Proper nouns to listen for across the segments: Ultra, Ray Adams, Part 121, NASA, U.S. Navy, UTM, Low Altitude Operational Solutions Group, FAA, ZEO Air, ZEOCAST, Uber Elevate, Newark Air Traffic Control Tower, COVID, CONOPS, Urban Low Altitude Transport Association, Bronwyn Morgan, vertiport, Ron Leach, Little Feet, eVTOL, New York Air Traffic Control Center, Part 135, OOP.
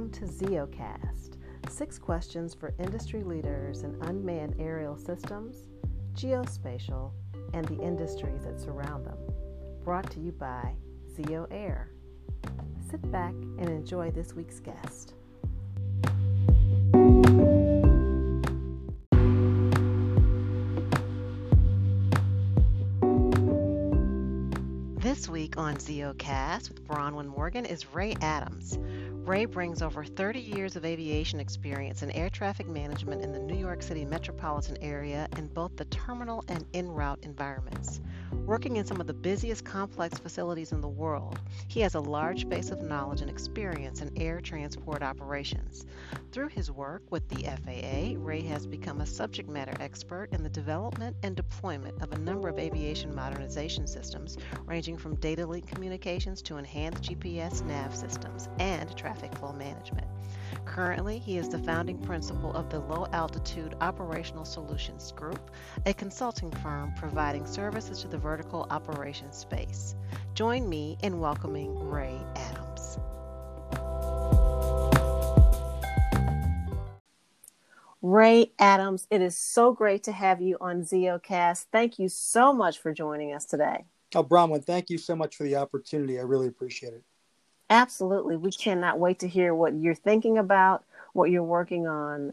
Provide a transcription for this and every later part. Welcome to ZEOCAST, 6 questions for industry leaders in unmanned aerial systems, geospatial, and the industries that surround them, brought to you by ZEO Air. Sit back and enjoy this week's guest. This week on ZEOcast with Bronwyn Morgan is Ray Adams. Ray brings over 30 years of aviation experience in air traffic management in the New York City metropolitan area in both the terminal and en route environments. Working in some of the busiest complex facilities in the world, he has a large base of knowledge and experience in air transport operations. Through his work with the FAA, Ray has become a subject matter expert in the development and deployment of a number of aviation modernization systems, ranging from data link communications to enhanced GPS nav systems and traffic flow management. Currently, he is the founding principal of the Low Altitude Operational Solutions Group, a consulting firm providing services to the vertical operations space. Join me in welcoming Ray Adams. Ray Adams, it is so great to have you on ZEOcast. Thank you so much for joining us today. Oh, Bronwyn, thank you so much for the opportunity. I really appreciate it. Absolutely. We cannot wait to hear what you're thinking about, what you're working on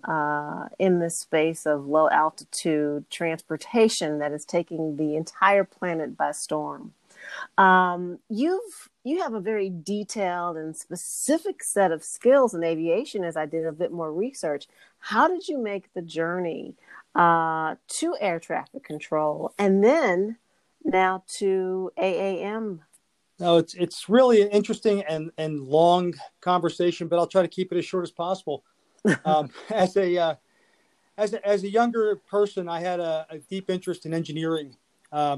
in this space of low altitude transportation that is taking the entire planet by storm. You have a very detailed and specific set of skills in aviation, as I did a bit more research. How did you make the journey to air traffic control and then now to AAM? No, it's really an interesting and long conversation, but I'll try to keep it as short as possible. As a younger person, I had a deep interest in engineering.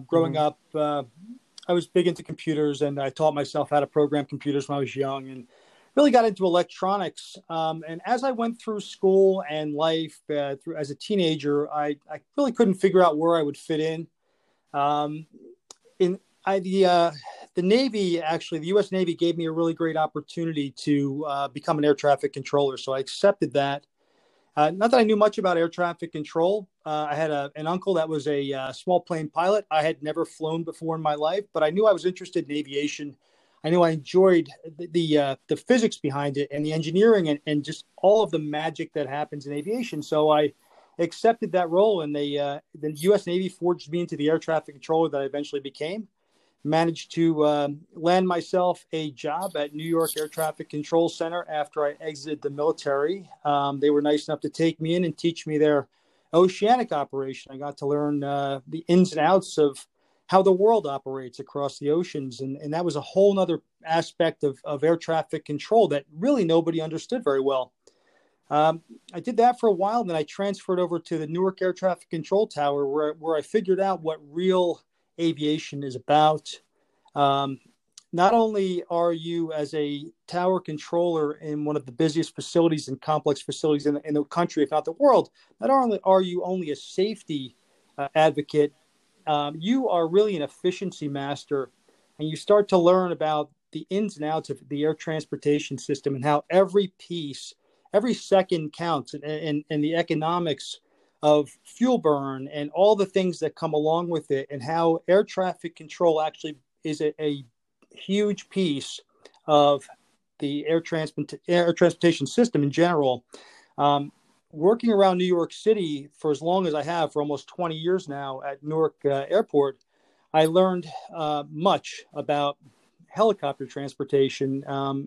Growing up, I was big into computers, and I taught myself how to program computers when I was young, and really got into electronics. And as I went through school and life as a teenager, I really couldn't figure out where I would fit in. The Navy, actually, the U.S. Navy gave me a really great opportunity to become an air traffic controller. So I accepted that. Not that I knew much about air traffic control. I had an uncle that was a small plane pilot. I had never flown before in my life, but I knew I was interested in aviation. I knew I enjoyed the physics behind it and the engineering and just all of the magic that happens in aviation. So I accepted that role, and the U.S. Navy forged me into the air traffic controller that I eventually became. Managed to land myself a job at New York Air Traffic Control Center after I exited the military. They were nice enough to take me in and teach me their oceanic operation. I got to learn the ins and outs of how the world operates across the oceans. And that was a whole nother aspect of air traffic control that really nobody understood very well. I did that for a while. Then I transferred over to the Newark Air Traffic Control Tower, where I figured out what real aviation is about. Not only are you as a tower controller in one of the busiest facilities and complex facilities in the country, if not the world, not only are you only a safety advocate, you are really an efficiency master, and you start to learn about the ins and outs of the air transportation system and how every piece, every second counts, and the economics of fuel burn and all the things that come along with it, and how air traffic control actually is a huge piece of the air transportation system in general. Working around New York City for as long as I have, for almost 20 years now at Newark Airport, I learned much about helicopter transportation.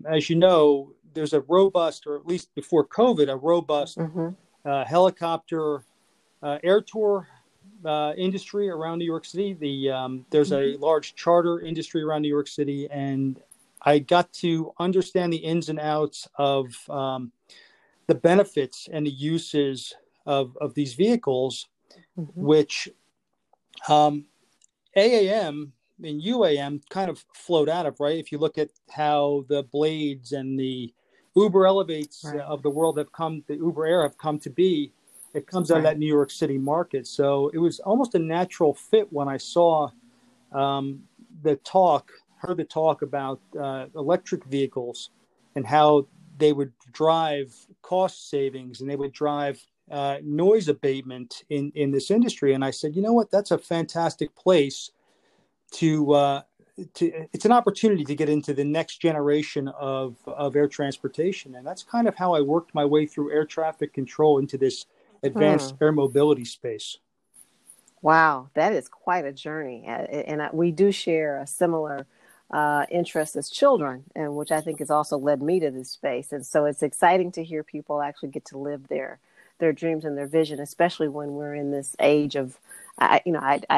As you know, there's a robust, or at least before COVID, a robust helicopter air tour industry around New York City. There's a large charter industry around New York City, and I got to understand the ins and outs of the benefits and the uses of these vehicles, which AAM and UAM kind of flowed out of, right? If you look at how the Blades and the Uber Elevates of the world the Uber Air have come to be, it comes out of that New York City market. So it was almost a natural fit when I saw heard the talk about electric vehicles and how they would drive cost savings and they would drive noise abatement in this industry. And I said, you know what, that's a fantastic place to it's an opportunity to get into the next generation of air transportation. And that's kind of how I worked my way through air traffic control into this advanced air mobility space. Wow, that is quite a journey. And we do share a similar interest as children, and which I think has also led me to this space. And so it's exciting to hear people actually get to live their dreams and their vision, especially when we're in this age of, I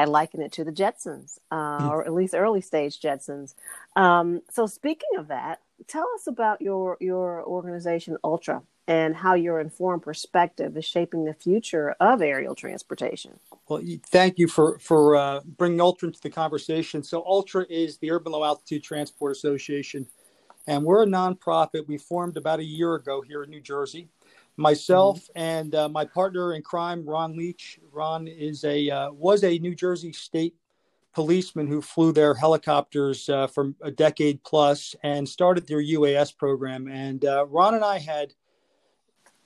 liken it to the Jetsons, or at least early stage Jetsons. So speaking of that, tell us about your organization, Ultra, and how your informed perspective is shaping the future of aerial transportation. Well, thank you for bringing Ultra into the conversation. So Ultra is the Urban Low Altitude Transport Association, and we're a nonprofit we formed about a year ago here in New Jersey. Myself and my partner in crime, Ron Leach. Ron is was a New Jersey state policeman who flew their helicopters for a decade plus and started their UAS program. And Ron and I had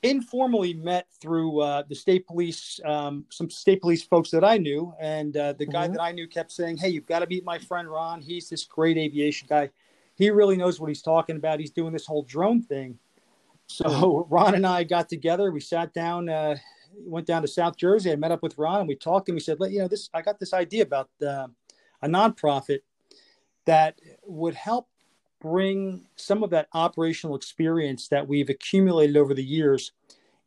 informally met through the state police, some state police folks that I knew. And the guy that I knew kept saying, hey, you've got to meet my friend Ron. He's this great aviation guy. He really knows what he's talking about. He's doing this whole drone thing. So Ron and I got together. We sat down, went down to South Jersey. I met up with Ron and we talked, and we said, I got this idea about a nonprofit that would help bring some of that operational experience that we've accumulated over the years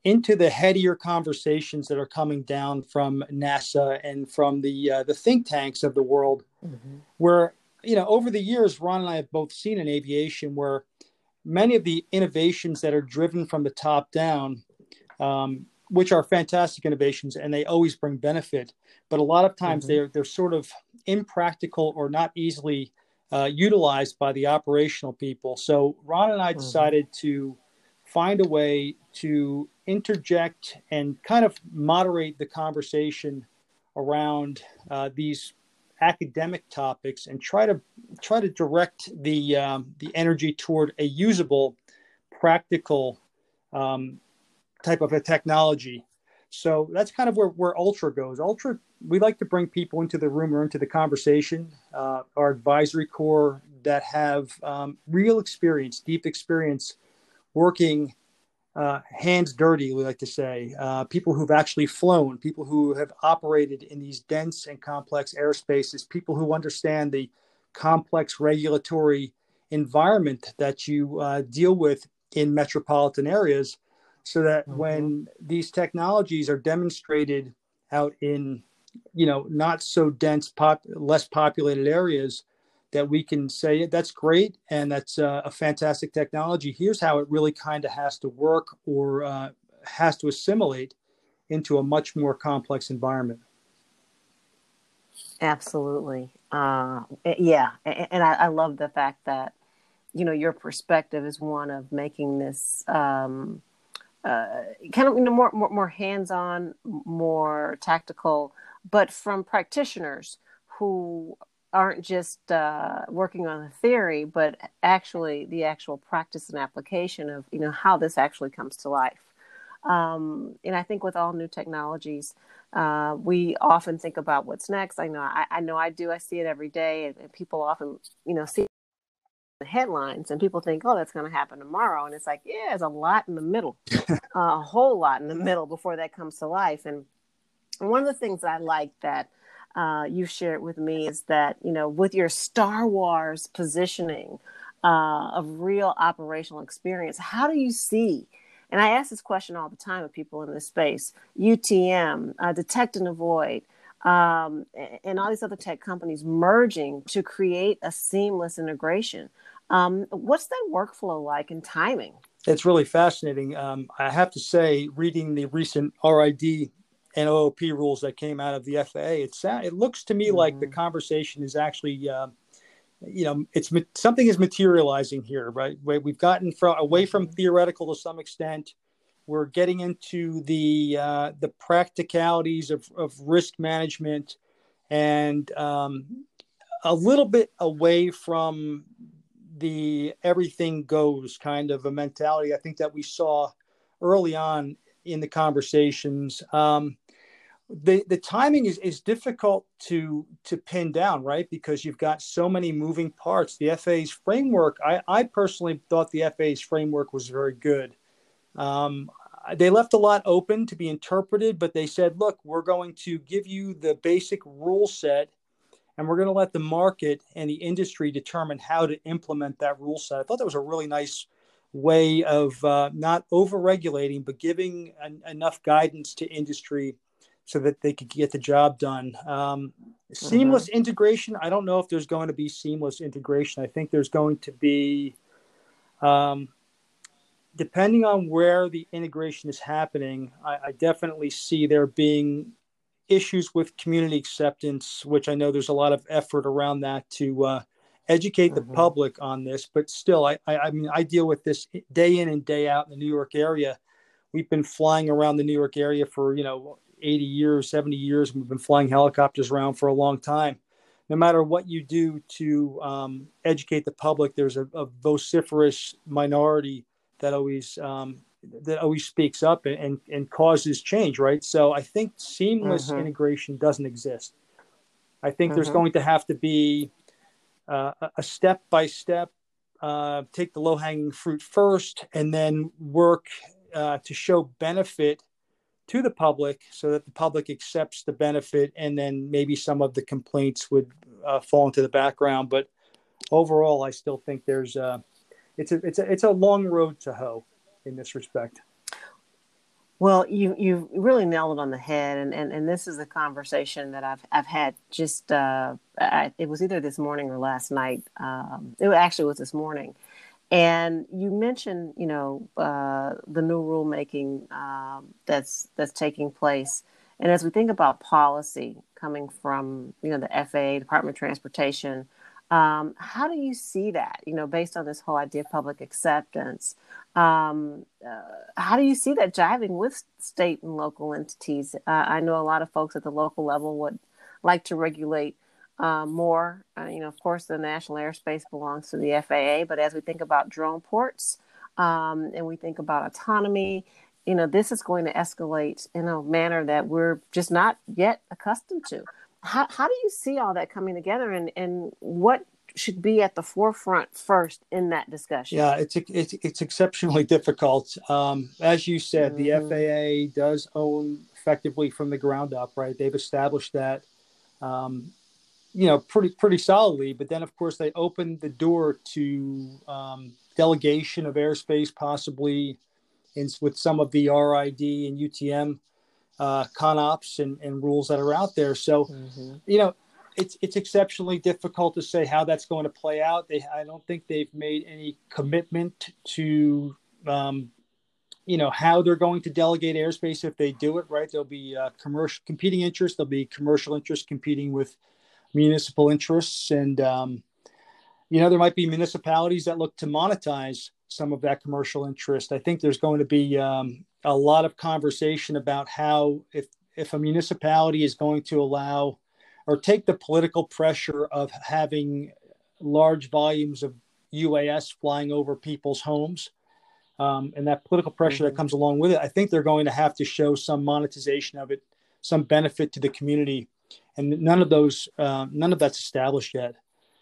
into the headier conversations that are coming down from NASA and from the think tanks of the world, where, over the years, Ron and I have both seen in aviation where many of the innovations that are driven from the top down, which are fantastic innovations and they always bring benefit, but a lot of times they're sort of impractical or not easily utilized by the operational people. So Ron and I decided to find a way to interject and kind of moderate the conversation around these academic topics and try to direct the energy toward a usable, practical type of a technology. So that's kind of where Ultra goes. Ultra, we like to bring people into the room or into the conversation, our advisory corps that have real experience, deep experience working hands dirty, we like to say, people who've actually flown, people who have operated in these dense and complex airspaces, people who understand the complex regulatory environment that you deal with in metropolitan areas, so that when these technologies are demonstrated out in, not so dense, less populated areas, that we can say, that's great, and that's a fantastic technology. Here's how it really kind of has to work or has to assimilate into a much more complex environment. Absolutely. Yeah, and I love the fact that, your perspective is one of making this kind of more hands-on, more tactical, but from practitioners who aren't just working on the theory, but actually the actual practice and application of, how this actually comes to life. And I think with all new technologies, we often think about what's next. I know I do. I see it every day. And people often, see the headlines and people think, oh, that's going to happen tomorrow. And it's like, yeah, there's a lot in the middle, a whole lot in the middle before that comes to life. And one of the things that I like that you've shared with me is that, with your Star Wars positioning of real operational experience, how do you see, and I ask this question all the time of people in this space, UTM, detect and avoid, and all these other tech companies merging to create a seamless integration. What's that workflow like and timing? It's really fascinating. I have to say, reading the recent RID and OOP rules that came out of the FAA, it looks to me like the conversation is actually, something is materializing here, right? We've gotten away from theoretical to some extent. We're getting into the practicalities of risk management and a little bit away from the everything goes kind of a mentality, I think, that we saw early on in the conversations. The timing is difficult to pin down, right? Because you've got so many moving parts. The FAA's framework, I personally thought the FAA's framework was very good. They left a lot open to be interpreted, but they said, look, we're going to give you the basic rule set, and we're going to let the market and the industry determine how to implement that rule set. I thought that was a really nice way of not over-regulating, but giving enough guidance to industry so that they could get the job done. Seamless integration, I don't know if there's going to be seamless integration. I think there's going to be, depending on where the integration is happening, I definitely see there being issues with community acceptance, which I know there's a lot of effort around that to educate the public on this. But still, I mean, I deal with this day in and day out in the New York area. We've been flying around the New York area for, 80 years, 70 years. We've been flying helicopters around for a long time. No matter what you do to educate the public, there's a vociferous minority that always speaks up and causes change, right? So I think seamless integration doesn't exist. I think there's going to have to be a step-by-step, take the low-hanging fruit first, and then work to show benefit to the public so that the public accepts the benefit, and then maybe some of the complaints would fall into the background. But overall, I still think there's it's a long road to hoe in this respect. Well, you've really nailed it on the head, and this is a conversation that I've had just it was either this morning or last night. It actually was this morning. And you mentioned, the new rulemaking that's taking place. And as we think about policy coming from, the FAA, Department of Transportation, how do you see that, based on this whole idea of public acceptance? How do you see that jiving with state and local entities? I know a lot of folks at the local level would like to regulate more, of course, the national airspace belongs to the FAA. But as we think about drone ports and we think about autonomy, this is going to escalate in a manner that we're just not yet accustomed to. How do you see all that coming together, and what should be at the forefront first in that discussion? Yeah, it's exceptionally difficult. As you said, the FAA does own effectively from the ground up, right? They've established that. Pretty solidly. But then, of course, they opened the door to delegation of airspace, possibly with some of the RID and UTM CONOPS and rules that are out there. So, it's exceptionally difficult to say how that's going to play out. I don't think they've made any commitment to, how they're going to delegate airspace if they do it, right? There'll be competing interests. There'll be commercial interests competing with municipal interests, and there might be municipalities that look to monetize some of that commercial interest. I think there's going to be a lot of conversation about how, if a municipality is going to allow or take the political pressure of having large volumes of UAS flying over people's homes, and that political pressure that comes along with it, I think they're going to have to show some monetization of it, some benefit to the community. And none of that's established yet.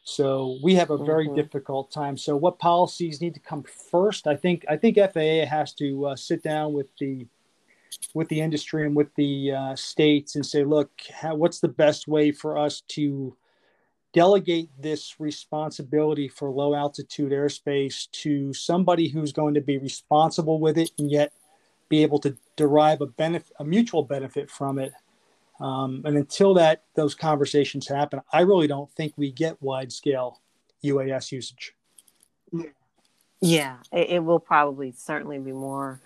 So we have a very difficult time. So what policies need to come first? I think FAA has to sit down with the industry and with the states and say, look, what's the best way for us to delegate this responsibility for low altitude airspace to somebody who's going to be responsible with it and yet be able to derive a mutual benefit from it. And until those conversations happen, I really don't think we get wide-scale UAS usage. Yeah, it will probably certainly be more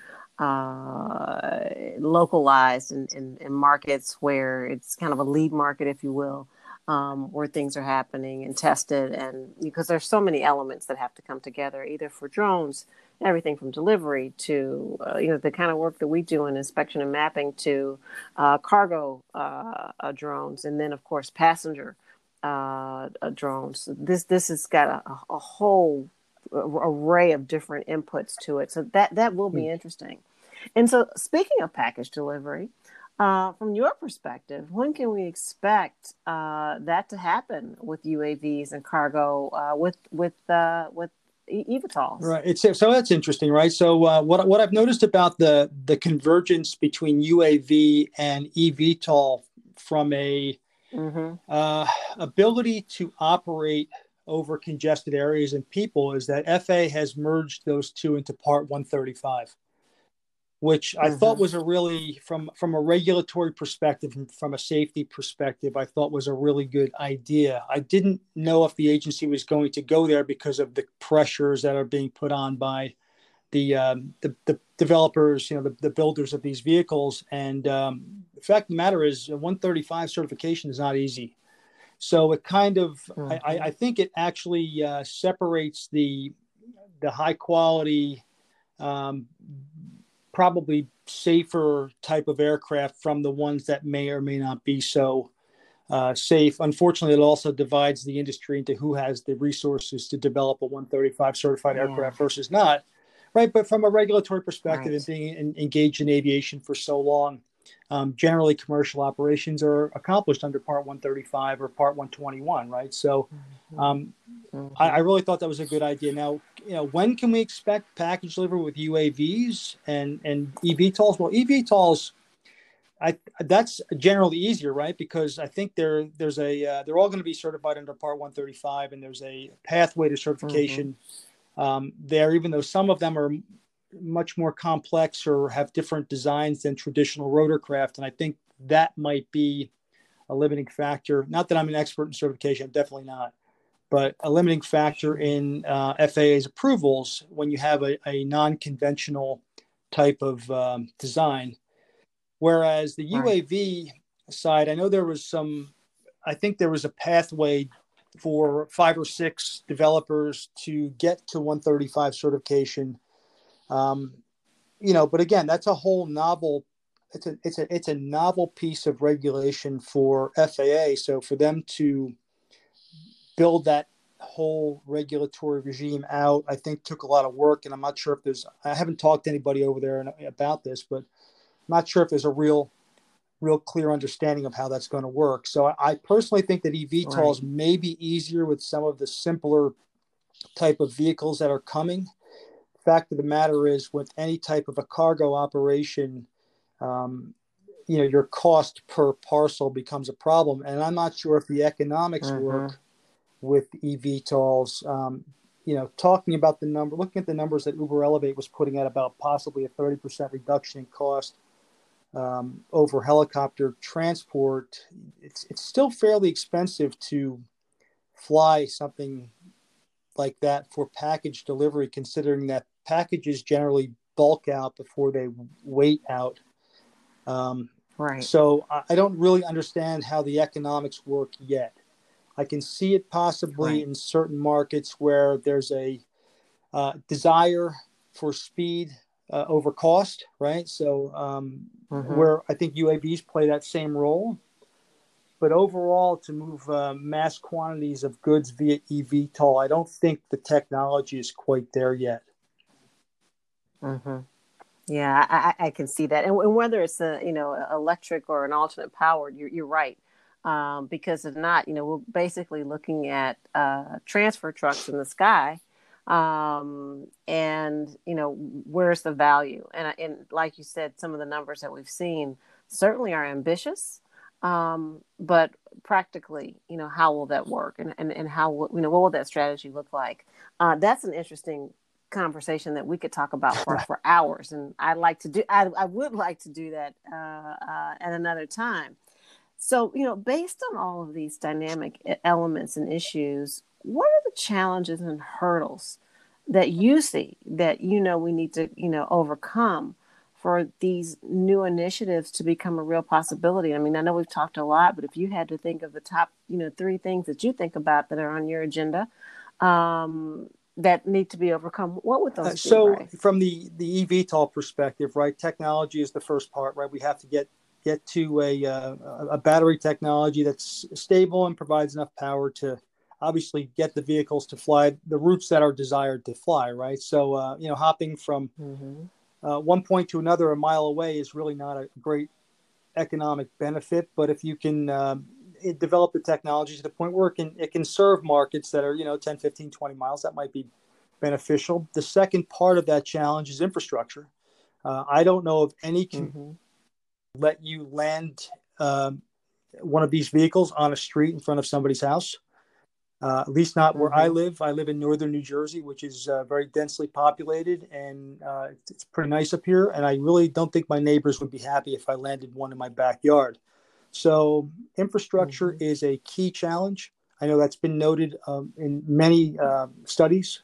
localized in markets where it's kind of a lead market, if you will, where things are happening and tested. And because there's so many elements that have to come together, either for drones, everything from delivery to, the kind of work that we do in inspection and mapping to cargo drones. And then, of course, passenger drones. This has got a whole array of different inputs to it. So that will be interesting. And so, speaking of package delivery, from your perspective, when can we expect that to happen with UAVs and cargo with eVTOLs? Right. So that's interesting, right? So what I've noticed about the convergence between UAV and eVTOL from a ability to operate over congested areas and people is that FAA has merged those two into Part 135. Which I thought was a really, from a regulatory perspective, from a safety perspective, I thought was a really good idea. I didn't know if the agency was going to go there because of the pressures that are being put on by the developers, you know, the builders of these vehicles. And the fact of the matter is, 135 certification is not easy. So it kind of, I think it actually separates the high quality, probably safer type of aircraft from the ones that may or may not be so safe. Unfortunately, it also divides the industry into who has the resources to develop a 135 certified aircraft versus not, right? But from a regulatory perspective and being engaged in aviation for so long, generally commercial operations are accomplished under Part 135 or Part 121, right? So I really thought that was a good idea. Now, you know, when can we expect package delivery with UAVs and eVTOLs? Well, eVTOLs, that's generally easier, right? Because I think they're all going to be certified under Part 135, and there's a pathway to certification there, even though some of them are much more complex or have different designs than traditional rotorcraft. And I think that might be a limiting factor. Not that I'm an expert in certification, I'm definitely not, but a limiting factor in FAA's approvals when you have a non-conventional type of design. Whereas the UAV side, I know there was a pathway for 5 or 6 developers to get to 135 certification. You know, but again, that's a whole novel, it's a novel piece of regulation for FAA. So for them to build that whole regulatory regime out, I think took a lot of work, and I'm not sure if I haven't talked to anybody over there about this, but I'm not sure if there's a real clear understanding of how that's going to work. So I personally think that eVTOLs may be easier with some of the simpler type of vehicles that are coming. Fact of the matter is, with any type of a cargo operation, you know, your cost per parcel becomes a problem, and I'm not sure if the economics work with eVTOLs. You know, talking about the number, looking at the numbers that Uber Elevate was putting out about possibly a 30% reduction in cost over helicopter transport, it's still fairly expensive to fly something like that for package delivery, considering that packages generally bulk out before they weight out. So I don't really understand how the economics work yet. I can see it possibly in certain markets where there's a desire for speed over cost, right? So where I think UAVs play that same role. But overall, to move mass quantities of goods via eVTOL, I don't think the technology is quite there yet. Yeah, I can see that. And whether it's electric or an alternate powered, you're right. Because if not, we're basically looking at transfer trucks in the sky. And, where's the value? And like you said, some of the numbers that we've seen certainly are ambitious. But practically, how will that work, and how, what will that strategy look like? That's an interesting conversation that we could talk about for hours. And I would like to do that, at another time. So, based on all of these dynamic elements and issues, what are the challenges and hurdles that you see that, we need to, overcome for these new initiatives to become a real possibility? I mean, I know we've talked a lot, but if you had to think of the top, 3 things that you think about that are on your agenda that need to be overcome, what would those be? So from the eVTOL perspective, right, technology is the first part, right? We have to get to a battery technology that's stable and provides enough power to obviously get the vehicles to fly the routes that are desired to fly, right? So, hopping from one point to another a mile away is really not a great economic benefit. But if you can develop the technology to the point where it can serve markets that are, 10, 15, 20 miles, that might be beneficial. The second part of that challenge is infrastructure. I don't know if any can let you land one of these vehicles on a street in front of somebody's house, at least not where I live. I live in northern New Jersey, which is very densely populated, and it's pretty nice up here. And I really don't think my neighbors would be happy if I landed one in my backyard. So infrastructure is a key challenge. I know that's been noted in many studies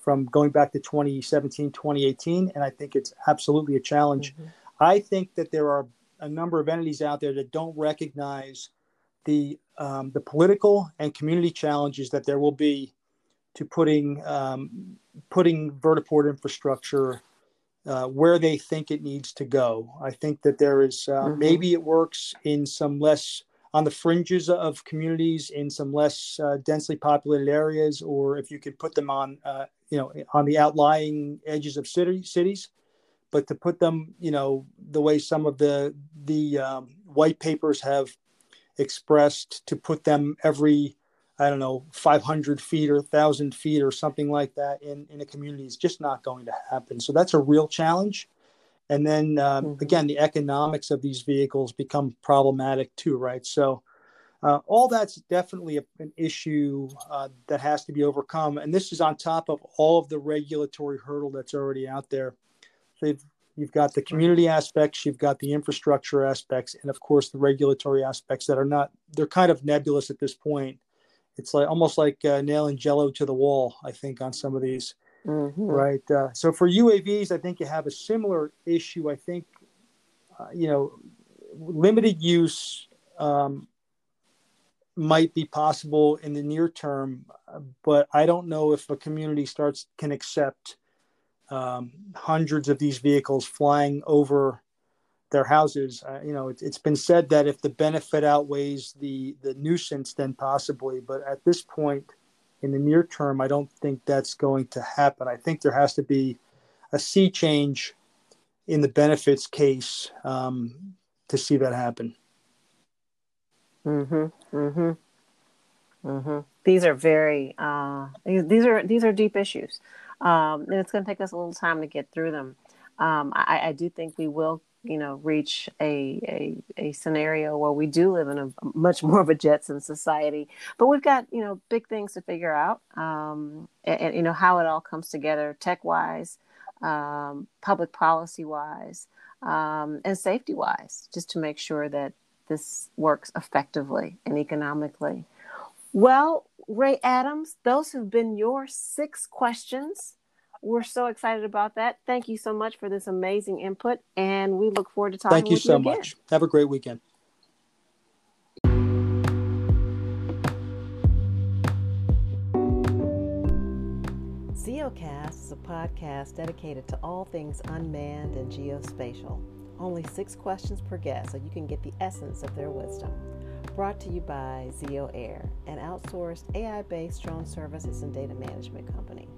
from going back to 2017, 2018, and I think it's absolutely a challenge. I think that there are a number of entities out there that don't recognize the political and community challenges that there will be to putting vertiport infrastructure where they think it needs to go. I think that there is maybe it works in some less on the fringes of communities, in some less densely populated areas, or if you could put them on on the outlying edges of cities. But to put them, the way some of the white papers have expressed, to put them every, 500 feet or 1,000 feet or something like that in a community is just not going to happen. So that's a real challenge. And then, again, the economics of these vehicles become problematic too, right? So all that's definitely an issue that has to be overcome. And this is on top of all of the regulatory hurdle that's already out there. So you've got the community aspects, you've got the infrastructure aspects, and of course the regulatory aspects that are they're kind of nebulous at this point. It's like almost like nailing Jell-O to the wall, I think, on some of these, right? So for UAVs, I think you have a similar issue. I think, limited use might be possible in the near term, but I don't know if a community can accept hundreds of these vehicles flying over their houses. It's been said that if the benefit outweighs the nuisance, then possibly. But at this point, in the near term, I don't think that's going to happen. I think there has to be a sea change in the benefits case to see that happen. These are deep issues. And it's going to take us a little time to get through them. I do think we will, reach a scenario where we do live in a much more of a Jetson society. But we've got, big things to figure out, and how it all comes together tech-wise, public policy-wise, and safety-wise, just to make sure that this works effectively and economically. Well, Ray Adams, those have been your 6 questions. We're so excited about that. Thank you so much for this amazing input, and we look forward to talking with you again. Thank you so much. Have a great weekend. ZEOCAST is a podcast dedicated to all things unmanned and geospatial. Only 6 questions per guest, so you can get the essence of their wisdom. Brought to you by ZEO Air, an outsourced AI-based drone services and data management company.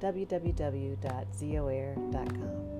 www.zeoair.com